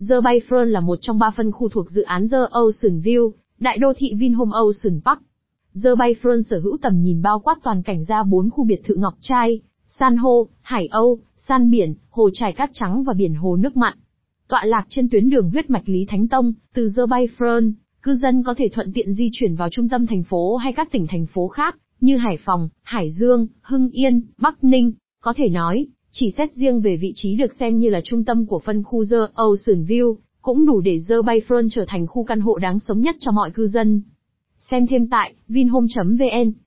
The Bayfront là một trong 3 phân khu thuộc dự án The Ocean View, đại đô thị Vinhomes Ocean Park. The Bayfront sở hữu tầm nhìn bao quát toàn cảnh ra 4 khu biệt thự Ngọc Trai, San Hô, Hải Âu, San Biển, hồ trải cát trắng và biển hồ nước mặn. Tọa lạc trên tuyến đường huyết mạch Lý Thánh Tông, từ The Bayfront, cư dân có thể thuận tiện di chuyển vào trung tâm thành phố hay các tỉnh thành phố khác, như Hải Phòng, Hải Dương, Hưng Yên, Bắc Ninh. Có thể nói, chỉ xét riêng về vị trí được xem như là trung tâm của phân khu The Ocean View, cũng đủ để The Bayfront trở thành khu căn hộ đáng sống nhất cho mọi cư dân. Xem thêm tại vinhomes.vn.